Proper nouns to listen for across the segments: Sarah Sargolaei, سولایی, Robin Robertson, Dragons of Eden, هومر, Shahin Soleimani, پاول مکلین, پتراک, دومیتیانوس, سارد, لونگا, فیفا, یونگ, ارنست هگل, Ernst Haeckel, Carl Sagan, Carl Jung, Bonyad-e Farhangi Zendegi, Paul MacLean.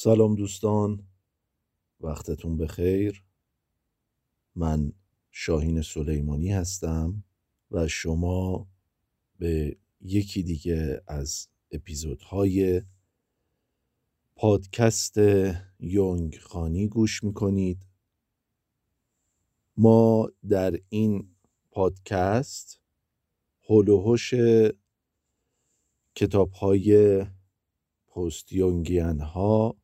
سلام دوستان، وقتتون بخیر. من شاهین سلیمانی هستم و شما به یکی دیگه از اپیزودهای پادکست یونگ خانی گوش میکنید. ما در این پادکست حول و حوش کتابهای پست یونگیان ها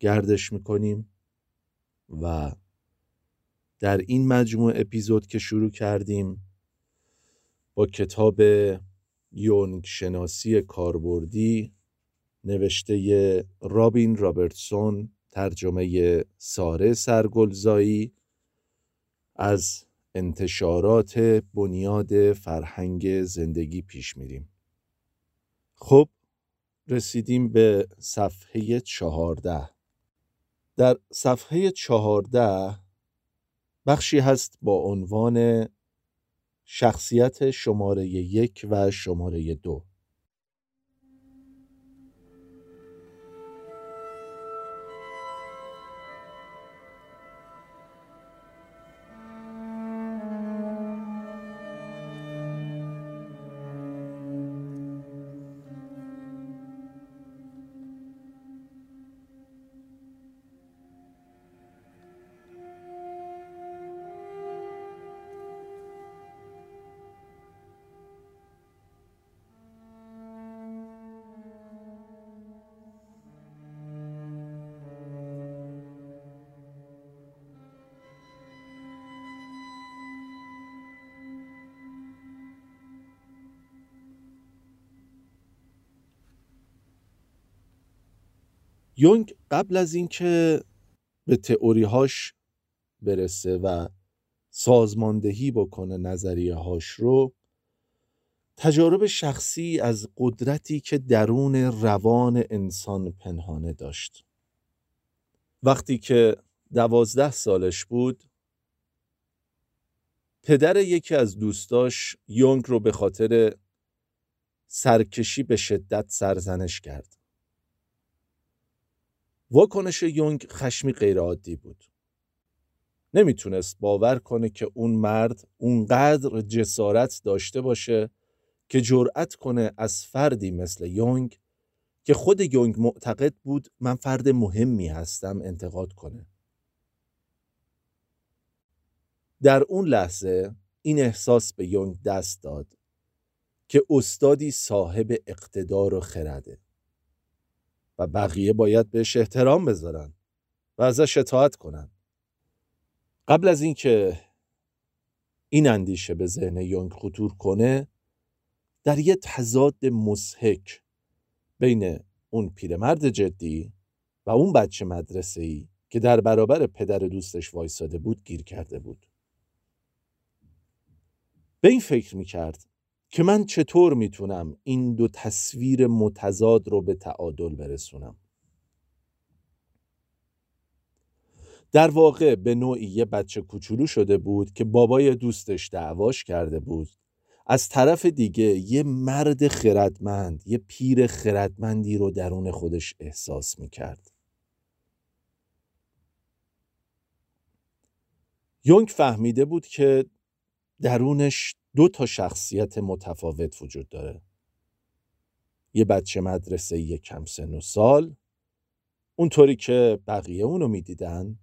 گردش میکنیم و در این مجموعه اپیزود که شروع کردیم با کتاب یونگ شناسی کاربردی نوشته رابین رابرتسون، ترجمه ساره سرگلزایی، از انتشارات بنیاد فرهنگ زندگی پیش میریم. خب، رسیدیم به صفحه 14. در صفحه 14 بخشی هست با عنوان شخصیت شماره 1 و شماره 2. یونگ قبل از این که به تئوری‌هاش برسه و سازماندهی بکنه نظریه‌هاش رو، تجارب شخصی از قدرتی که درون روان انسان پنهانه داشت. وقتی که 12 سالش بود، پدر یکی از دوستاش یونگ رو به خاطر سرکشی به شدت سرزنش کرد. واکنش یونگ خشمی غیرعادی بود. نمیتونست باور کنه که اون مرد اونقدر جسارت داشته باشه که جرأت کنه از فردی مثل یونگ، که خود یونگ معتقد بود من فرد مهمی هستم، انتقاد کنه. در اون لحظه این احساس به یونگ دست داد که استادی صاحب اقتدار و خرده و بقیه باید بهش احترام بذارن و ازش اطاعت کنن. قبل از این که این اندیشه به ذهن یونگ خطور کنه، در یه تضاد مضحک بین اون پیرمرد جدی و اون بچه مدرسه‌ای که در برابر پدر دوستش وایساده بود گیر کرده بود. به این فکر می‌کرد که من چطور میتونم این دو تصویر متضاد رو به تعادل برسونم. در واقع به نوعی یه بچه کوچولو شده بود که بابای دوستش دعواش کرده بود. از طرف دیگه یه مرد خردمند، یه پیر خردمندی رو درون خودش احساس میکرد. یونگ فهمیده بود که درونش دو تا شخصیت متفاوت وجود داره. یه بچه مدرسه یه کم سن و سال، اونطوری که بقیه اونو می دیدن،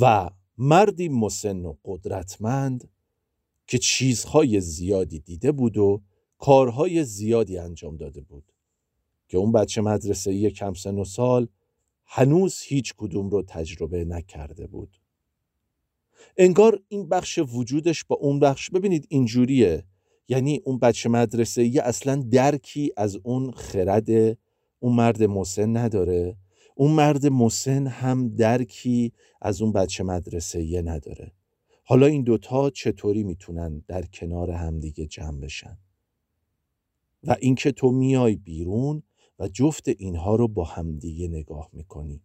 و مردی مسن و قدرتمند که چیزهای زیادی دیده بود و کارهای زیادی انجام داده بود که اون بچه مدرسه یه کم سن و سال هنوز هیچ کدوم رو تجربه نکرده بود. انگار این بخش وجودش با اون بخش، ببینید اینجوریه، یعنی اون بچه مدرسه یه اصلا درکی از اون خرد اون مرد مسن نداره، اون مرد مسن هم درکی از اون بچه مدرسه یه نداره. حالا این دوتا چطوری میتونن در کنار همدیگه جمع بشن؟ و اینکه تو میای بیرون و جفت اینها رو با همدیگه نگاه میکنی،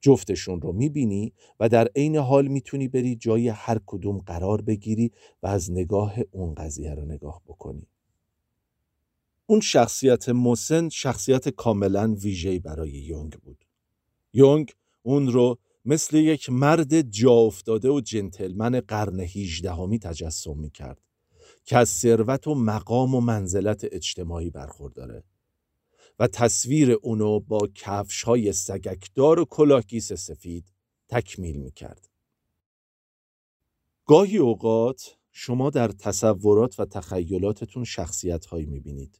جفتشون رو میبینی و در عین حال میتونی بری جای هر کدوم قرار بگیری و از نگاه اون قضیه رو نگاه بکنی. اون شخصیت مسن شخصیت کاملا ویژه‌ای برای یونگ بود. یونگ اون رو مثل یک مرد جا افتاده و جنتلمن قرن 18 تجسم میکرد که از ثروت و مقام و منزلت اجتماعی برخورداره و تصویر اونو با کفش‌های سگکدار و کلاهگیس سفید تکمیل می‌کرد. گاهی اوقات شما در تصورات و تخیلاتتون شخصیت‌هایی می‌بینید.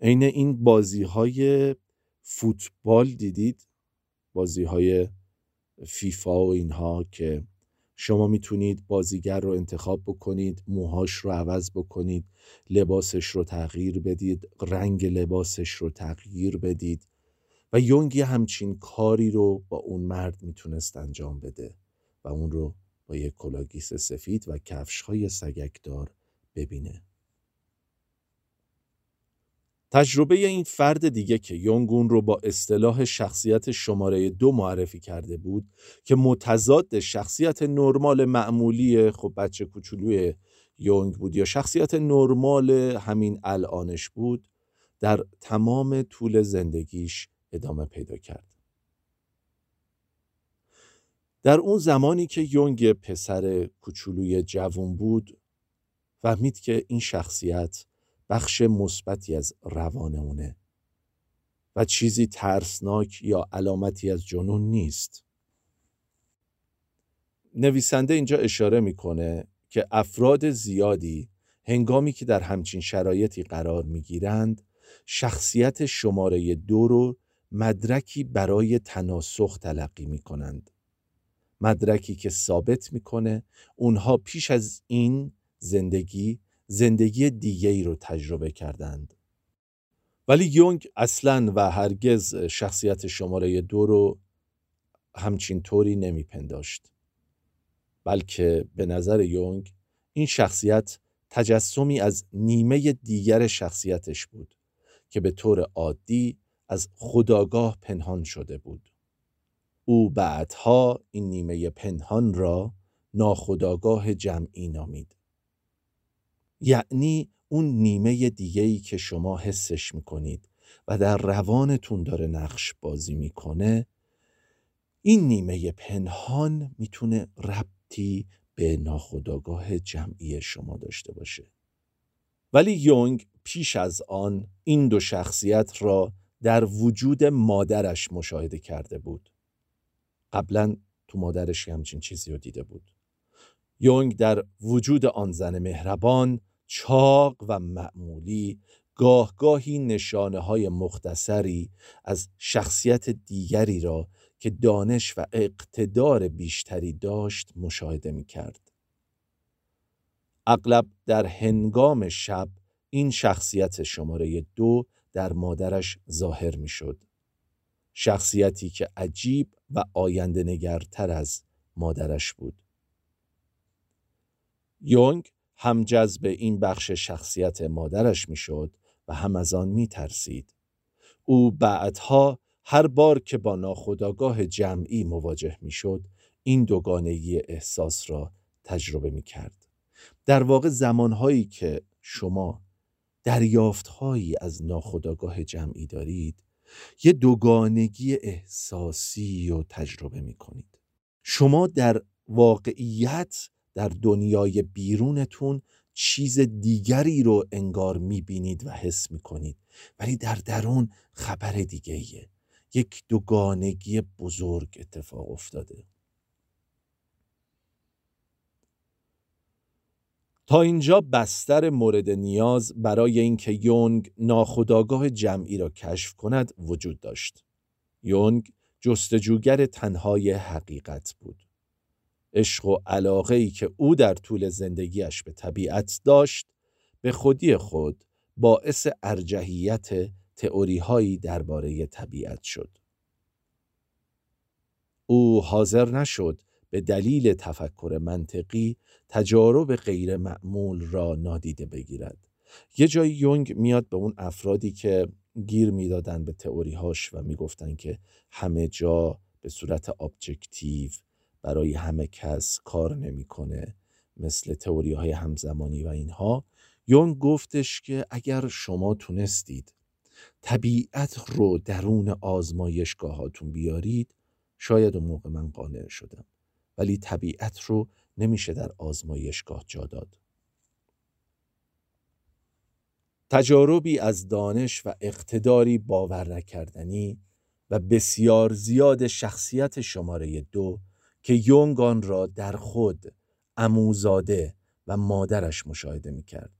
عین این بازی‌های فوتبال دیدید، بازی‌های فیفا و اینها که شما میتونید بازیگر رو انتخاب بکنید، موهاش رو عوض بکنید، لباسش رو تغییر بدید، رنگ لباسش رو تغییر بدید، و یونگ همچین کاری رو با اون مرد میتونست انجام بده و اون رو با یک کلاگیس سفید و کفش‌های سگکدار ببینه. تجربه این فرد دیگه که یونگ اون رو با اصطلاح شخصیت شماره 2 معرفی کرده بود که متضاد شخصیت نرمال معمولی خب بچه کوچولوی یونگ بود یا شخصیت نرمال همین الانش بود، در تمام طول زندگیش ادامه پیدا کرد. در اون زمانی که یونگ پسر کوچولوی جوان بود فهمید که این شخصیت بخش مثبتی از روانمونه و چیزی ترسناک یا علامتی از جنون نیست. نویسنده اینجا اشاره میکنه که افراد زیادی هنگامی که در همچین شرایطی قرار میگیرند شخصیت شماره 2 رو مدرکی برای تناسخ تلقی میکنند، مدرکی که ثابت میکنه اونها پیش از این زندگی دیگه‌ای رو تجربه کردند. ولی یونگ اصلاً و هرگز شخصیت شماره 2 رو همچین طوری نمی‌پنداشت. بلکه به نظر یونگ این شخصیت تجسمی از نیمه دیگر شخصیتش بود که به طور عادی از خودآگاه پنهان شده بود. او بعدها این نیمه پنهان را ناخودآگاه جمعی نامید. یعنی اون نیمه دیگه‌ای که شما حسش میکنید و در روانتون داره نقش بازی میکنه، این نیمه پنهان میتونه ربطی به ناخودآگاه جمعی شما داشته باشه. ولی یونگ پیش از آن این دو شخصیت را در وجود مادرش مشاهده کرده بود. قبلا تو مادرش همچین چیزی رو دیده بود. یونگ در وجود آن زن مهربان، چاق و معمولی، گاهگاهی نشانه‌های مختصری از شخصیت دیگری را که دانش و اقتدار بیشتری داشت مشاهده می‌کرد. اغلب در هنگام شب این شخصیت شماره 2 در مادرش ظاهر می‌شد. شخصیتی که عجیب و آینده‌نگرتر از مادرش بود. یونگ هم جذب این بخش شخصیت مادرش میشد و هم از آن میترسید. او بعدها هر بار که با ناخودآگاه جمعی مواجه میشد، این دوگانگی احساس را تجربه میکرد. در واقع زمانهایی که شما دریافتهایی از ناخودآگاه جمعی دارید، یه دوگانگی احساسی رو تجربه میکنید. شما در واقعیت در دنیای بیرونتون چیز دیگری رو انگار میبینید و حس میکنید، ولی در درون خبر دیگه‌ایه. یک دوگانگی بزرگ اتفاق افتاده. تا اینجا بستر مورد نیاز برای اینکه یونگ ناخودآگاه جمعی را کشف کند وجود داشت. یونگ جستجوگر تنهای حقیقت بود. عشق و علاقه‌ای که او در طول زندگیش به طبیعت داشت به خودی خود باعث ارجحیت تئوری‌هایی درباره طبیعت شد. او حاضر نشد به دلیل تفکر منطقی تجارب غیر معمول را نادیده بگیرد. یه جای یونگ میاد به اون افرادی که گیر میدادن به تئوری‌هاش و میگفتن که همه جا به صورت ابجکتیو برای همه کس کار نمیکنه، مثل تئوری‌های همزمانی و اینها. یونگ گفتش که اگر شما تونستید طبیعت رو درون آزمایشگاهاتون بیارید، شاید اون موقع من قانع شدم، ولی طبیعت رو نمیشه در آزمایشگاه جا داد. تجاربی از دانش و اقتداری باور نکردنی و بسیار زیاد شخصیت شماره 2 که یونگ آن را در خود، عموزاده و مادرش مشاهده میکرد.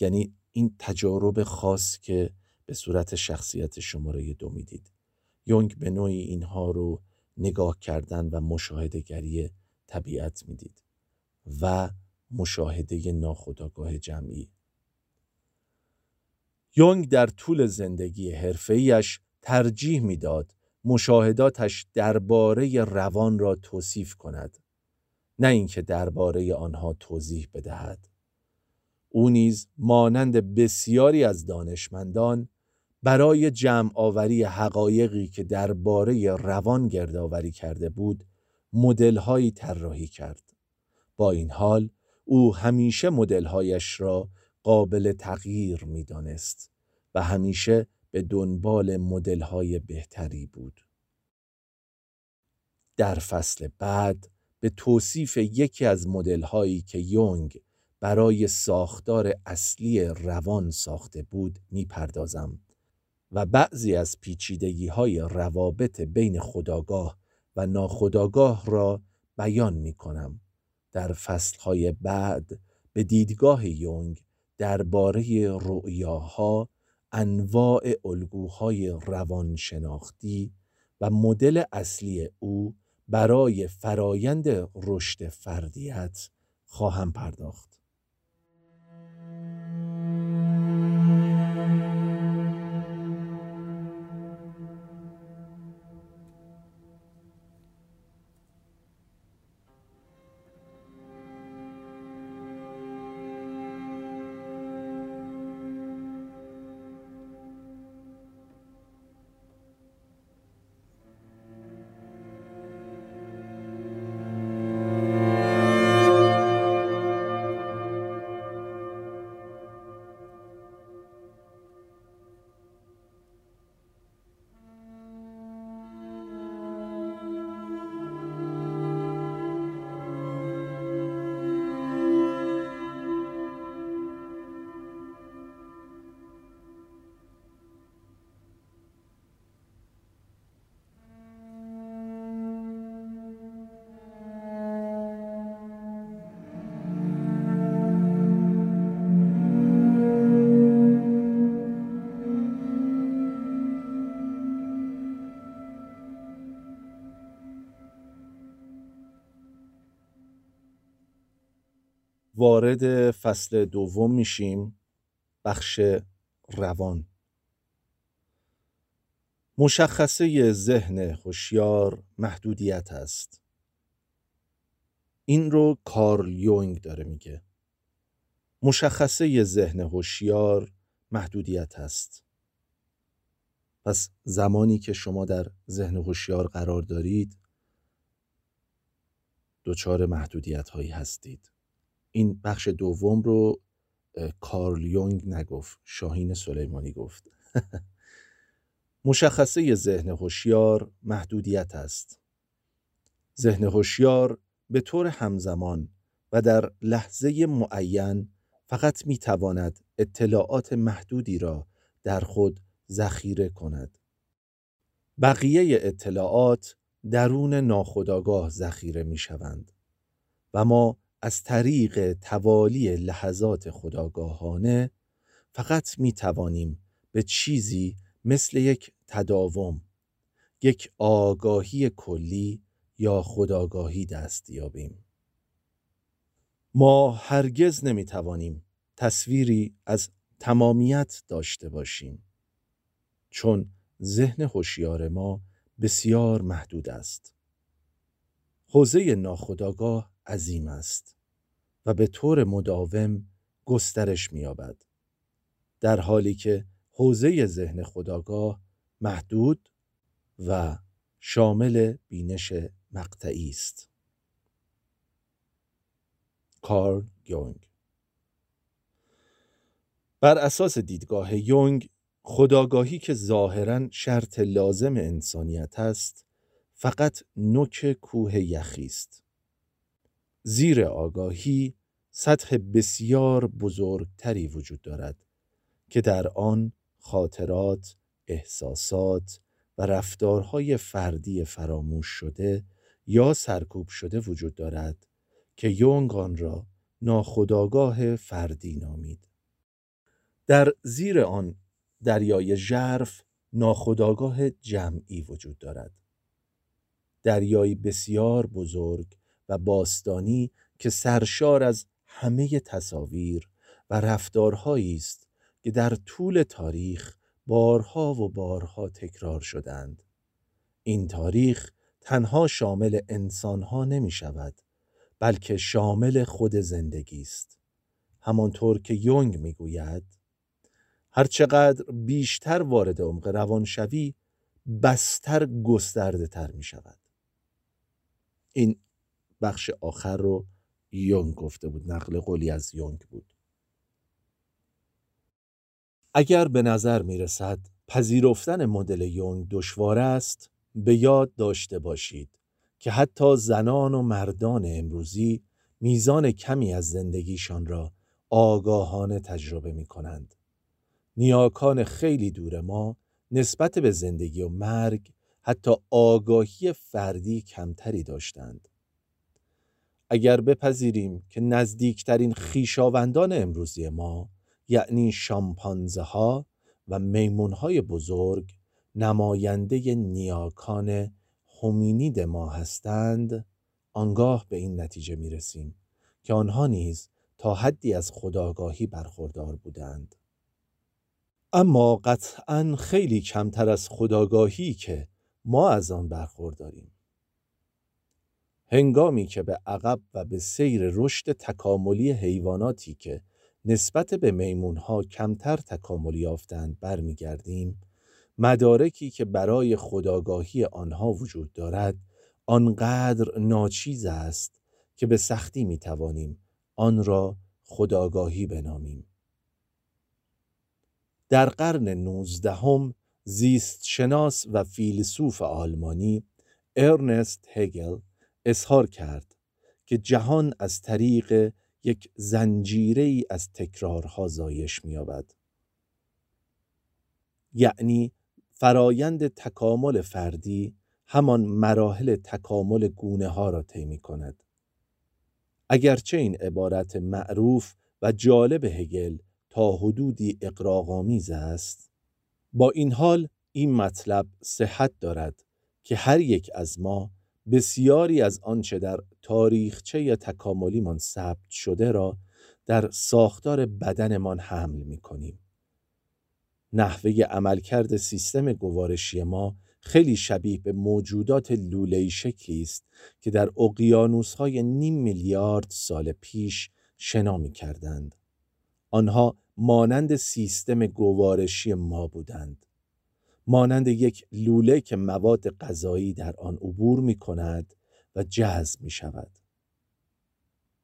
یعنی این تجارب خاص که به صورت شخصیت شماره 2 میدید. یونگ به نوعی اینها رو نگاه کردن و مشاهده‌گری طبیعت میدید و مشاهده ناخودآگاه جمعی. یونگ در طول زندگی حرفه‌ایش ترجیح میداد مشاهداتش درباره روان را توصیف کند، نه اینکه درباره آنها توضیح بدهد. او نیز مانند بسیاری از دانشمندان برای جمع آوری حقایقی که درباره روان گردآوری کرده بود، مدل‌هایی طراحی کرد. با این حال او همیشه مدل‌هایش را قابل تغییر می‌دانست و همیشه به دنبال مدل‌های بهتری بود. در فصل بعد به توصیف یکی از مدل‌هایی که یونگ برای ساختار اصلی روان ساخته بود می‌پردازم و بعضی از پیچیدگی‌های روابط بین خودآگاه و ناخودآگاه را بیان می‌کنم. در فصل‌های بعد به دیدگاه یونگ درباره رؤیاها، انواع الگوهای روانشناختی و مدل اصلی او برای فرایند رشد فردیت خواهم پرداخت. وارد فصل 2 میشیم، بخش روان. مشخصه ذهن هوشیار محدودیت است. این رو کارل یونگ داره میگه. مشخصه ذهن هوشیار محدودیت است. پس زمانی که شما در ذهن هوشیار قرار دارید، دچار محدودیت هایی هستید. این بخش 2 رو کارل یونگ نگفت، شاهین سلیمانی گفت. مشخصه ذهن هوشیار محدودیت است. ذهن هوشیار به طور همزمان و در لحظه معین فقط می تواند اطلاعات محدودی را در خود ذخیره کند. بقیه اطلاعات درون ناخودآگاه ذخیره می شوند و ما از طریق توالی لحظات خودآگاهانه فقط می توانیم به چیزی مثل یک تداوم، یک آگاهی کلی یا خودآگاهی دست یابیم. ما هرگز نمی توانیم تصویری از تمامیت داشته باشیم، چون ذهن هوشیار ما بسیار محدود است. حوزه ناخودآگاه عظیم است و به طور مداوم گسترش می‌یابد، در حالی که حوزه ذهن خودآگاه محدود و شامل بینش مقطعی است. کارل یونگ. بر اساس دیدگاه یونگ، خودآگاهی که ظاهراً شرط لازم انسانیت است، فقط نوک کوه یخی است. زیر آگاهی سطح بسیار بزرگتری وجود دارد که در آن خاطرات، احساسات و رفتارهای فردی فراموش شده یا سرکوب شده وجود دارد که یونگ آن را ناخودآگاه فردی نامید. در زیر آن دریای ژرف ناخودآگاه جمعی وجود دارد، دریایی بسیار بزرگ و باستانی که سرشار از همه تصاویر و رفتارهایی است که در طول تاریخ بارها و بارها تکرار شدند. این تاریخ تنها شامل انسانها نمی شود، بلکه شامل خود زندگی است. همانطور که یونگ می گوید، هرچقدر بیشتر وارد عمق روانشوی، بستر گسترده تر می شود. این بخش آخر رو یونگ گفته بود، نقل قولی از یونگ بود. اگر به نظر می رسد پذیرفتن مدل یونگ دشوار است، به یاد داشته باشید که حتی زنان و مردان امروزی میزان کمی از زندگیشان را آگاهانه تجربه می کنند. نیاکان خیلی دور ما نسبت به زندگی و مرگ حتی آگاهی فردی کمتری داشتند. اگر بپذیریم که نزدیکترین خویشاوندان امروزی ما، یعنی شامپانزه ها و میمون های بزرگ، نماینده نیاکان هومینید ما هستند، آنگاه به این نتیجه می رسیم که آنها نیز تا حدی از خودآگاهی برخوردار بودند. اما قطعاً خیلی کمتر از خودآگاهی که ما از آن برخورداریم. هنگامی که به عقب و به سیر رشد تکاملی حیواناتی که نسبت به میمونها کمتر تکامل یافتند برمیگردیم، مدارکی که برای خودآگاهی آنها وجود دارد آنقدر ناچیز است که به سختی میتوانیم آن را خودآگاهی بنامیم. در قرن 19 زیست شناس و فیلسوف آلمانی ارنست هگل اظهار کرد که جهان از طریق یک زنجیره‌ای از تکرارها زایش می‌یابد. یعنی فرایند تکامل فردی همان مراحل تکامل گونه‌ها را طی می‌کند. اگرچه این عبارت معروف و جالب هگل تا حدودی اغراق‌آمیز است، با این حال این مطلب صحت دارد که هر یک از ما بسیاری از آنچه در تاریخچه تکاملیمان ثبت شده را در ساختار بدنمان حمل می‌کنیم. نحوه عملکرد سیستم گوارشی ما خیلی شبیه به موجودات لوله‌ای شکلی است که در اقیانوس‌های 5 میلیارد سال پیش شنا می‌کردند. آنها مانند سیستم گوارشی ما بودند، مانند یک لوله که مواد غذایی در آن عبور می کند و جذب می شود.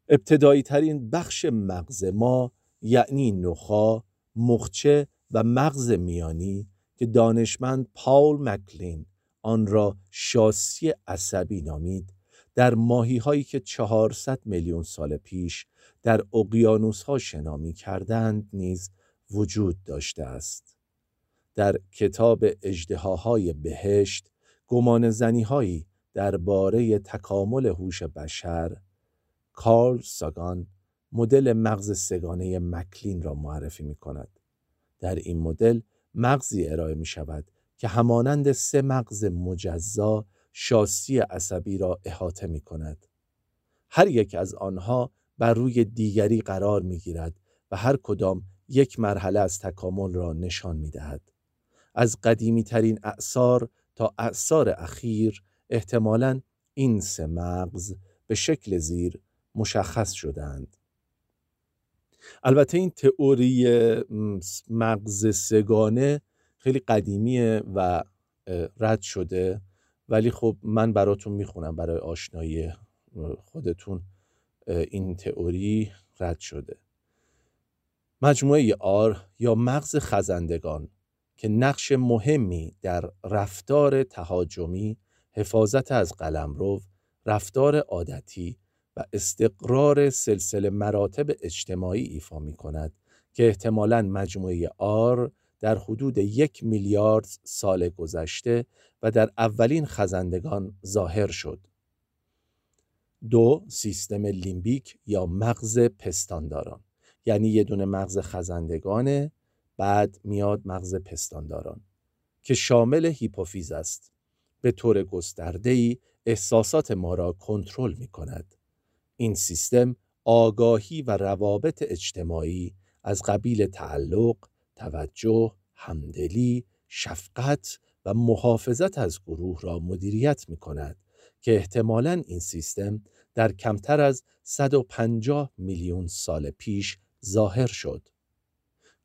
ابتدایی ترین بخش مغز ما، یعنی نخاع، مخچه و مغز میانی که دانشمند پاول مکلین آن را شاسی عصبی نامید، در ماهی‌هایی که 400 میلیون سال پیش در اقیانوس‌ها شنا می‌کردند نیز وجود داشته است. در کتاب اژدهاهای بهشت گمانه‌زنی‌هایی درباره تکامل هوش بشر کارل ساگان مدل مغز سه‌گانه مکلین را معرفی می‌کند. در این مدل مغزی ارائه می‌شود که همانند سه مغز مجزا شاسی عصبی را احاطه می‌کند. هر یک از آنها بر روی دیگری قرار می‌گیرد و هر کدام یک مرحله از تکامل را نشان می‌دهد. از قدیمی‌ترین اعصار تا اعصار اخیر احتمالاً این سه مغز به شکل زیر مشخص شدند. البته این تئوری مغز سه‌گانه خیلی قدیمیه و رد شده، ولی خب من براتون میخونم برای آشنایی خودتون. این تئوری رد شده. مجموعه آر یا مغز خزندگان که نقش مهمی در رفتار تهاجمی، حفاظت از قلمرو، رفتار عادتی و استقرار سلسله مراتب اجتماعی ایفا می کند که احتمالاً مجموعه آر در حدود 1 میلیارد سال گذشته و در اولین خزندگان ظاهر شد. 2. سیستم لیمبیک یا مغز پستانداران، یعنی یه دونه مغز خزندگانه، بعد میاد مغز پستانداران که شامل هیپوفیز است. به طور گسترده‌ای احساسات ما را کنترل می کند. این سیستم آگاهی و روابط اجتماعی از قبیل تعلق، توجه، همدلی، شفقت و محافظت از گروه را مدیریت می کند که احتمالاً این سیستم در کمتر از 150 میلیون سال پیش ظاهر شد.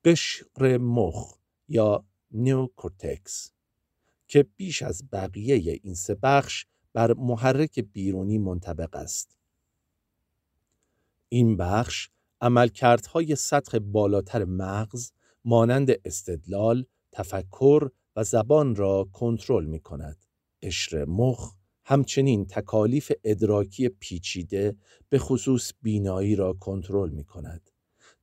قشر مخ یا نیوکورتکس که بیش از بقیه این سه بخش بر محرک بیرونی منطبق است. این بخش عملکردهای سطح بالاتر مغز مانند استدلال، تفکر و زبان را کنترل می کند. قشر مخ همچنین تکالیف ادراکی پیچیده به خصوص بینایی را کنترل می کند.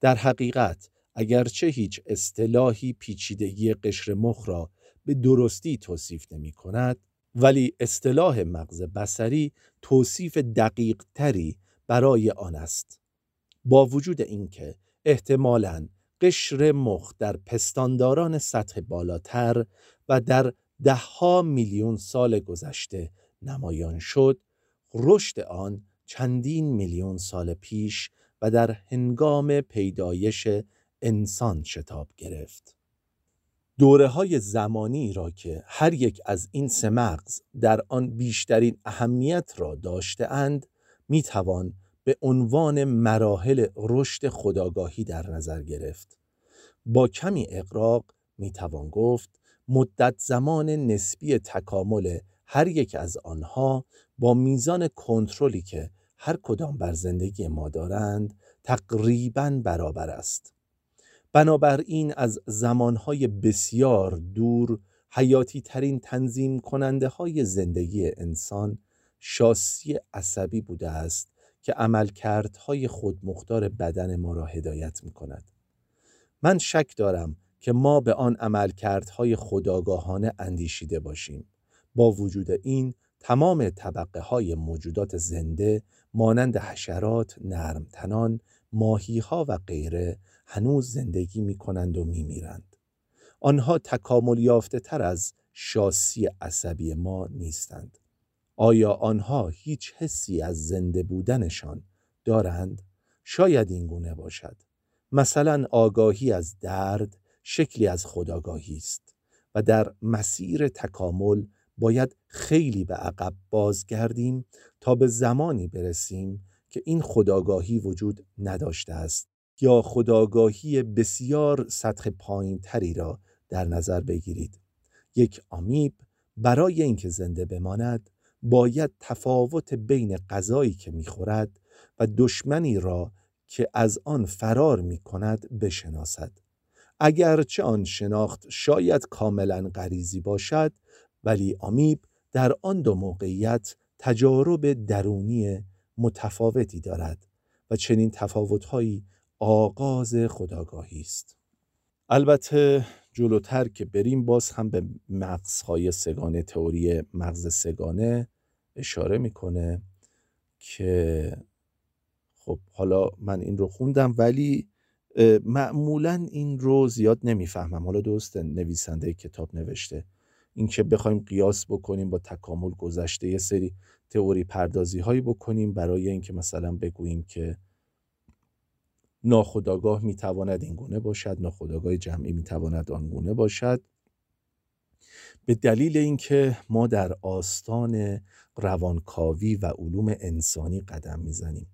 در حقیقت اگرچه هیچ اصطلاحی پیچیدگی قشر مخ را به درستی توصیف نمی کند، ولی اصطلاح مغز بصری توصیف دقیق تری برای آن است. با وجود اینکه احتمالاً قشر مخ در پستانداران سطح بالاتر و در 10 میلیون سال گذشته نمایان شد، رشد آن چندین میلیون سال پیش و در هنگام پیدایش انسان شتاب گرفت. دوره‌های زمانی را که هر یک از این سه مغز در آن بیشترین اهمیت را داشته‌اند، میتوان به عنوان مراحل رشد خودآگاهی در نظر گرفت. با کمی اغراق میتوان گفت مدت زمان نسبی تکامل هر یک از آنها با میزان کنترلی که هر کدام بر زندگی ما دارند تقریباً برابر است. بنابراین از زمانهای بسیار دور حیاتی ترین تنظیم کننده های زندگی انسان شاسی عصبی بوده است که عملکردهای خودمختار بدن ما را هدایت می کند. من شک دارم که ما به آن عملکردهای خودآگاهانه اندیشیده باشیم. با وجود این تمام طبقه های موجودات زنده مانند حشرات، نرمتنان، ماهیها و غیره هنوز زندگی می کنند و می میرند. آنها تکامل یافته تر از شاسی عصبی ما نیستند. آیا آنها هیچ حسی از زنده بودنشان دارند؟ شاید این گونه باشد. مثلا آگاهی از درد شکلی از خودآگاهی است و در مسیر تکامل باید خیلی به عقب بازگردیم تا به زمانی برسیم که این خودآگاهی وجود نداشته است یا خودآگاهی بسیار سطح پایین تری را در نظر بگیرید. یک آمیب برای اینکه زنده بماند باید تفاوت بین غذایی که میخورد و دشمنی را که از آن فرار میکند بشناسد. اگرچه آن شناخت شاید کاملا غریزی باشد، ولی آمیب در آن دو موقعیت تجارب درونی متفاوتی دارد و چنین تفاوت‌هایی آغاز خودآگاهی است. البته جلوتر که بریم باز هم به مغزهای سگانه، تئوری مغز سگانه اشاره میکنه که خب حالا من این رو خوندم ولی معمولا این رو زیاد نمیفهمم. حالا درسته نویسنده کتاب نوشته، این که بخوایم قیاس بکنیم با تکامل گذشته، یه سری تئوری پردازی هایی بکنیم برای اینکه مثلا بگوییم که ناخودآگاه میتواند این گونه باشد، ناخودآگاه جمعی میتواند آن گونه باشد، به دلیل اینکه ما در آستان روانکاوی و علوم انسانی قدم میزنیم.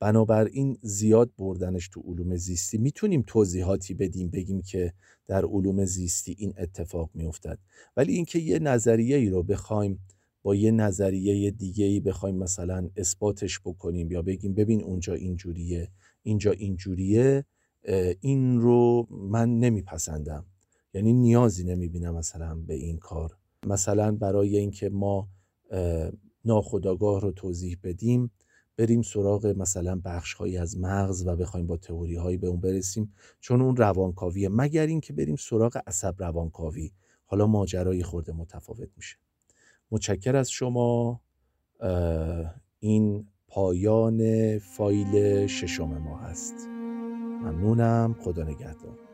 بنابراین زیاد بردنش تو علوم زیستی، میتونیم توضیحاتی بدیم، بگیم که در علوم زیستی این اتفاق میافتد، ولی اینکه یه نظریه‌ای رو بخوایم با یه نظریه دیگه‌ای بخوایم مثلا اثباتش بکنیم یا بگیم ببین اونجا اینجوریه اینجا اینجوریه، این رو من نمیپسندم، یعنی نیازی نمیبینم مثلا به این کار. مثلا برای اینکه ما ناخودآگاه رو توضیح بدیم بریم سراغ مثلا بخش‌هایی از مغز و بخوایم با تئوری‌هایی به اون برسیم، چون اون روانکاویه، مگر اینکه بریم سراغ عصب روانکاوی، حالا ماجرای خورده متفاوت میشه. متشکر از شما. این پایان فایل 6 ما هست. ممنونم. خدا نگهدار.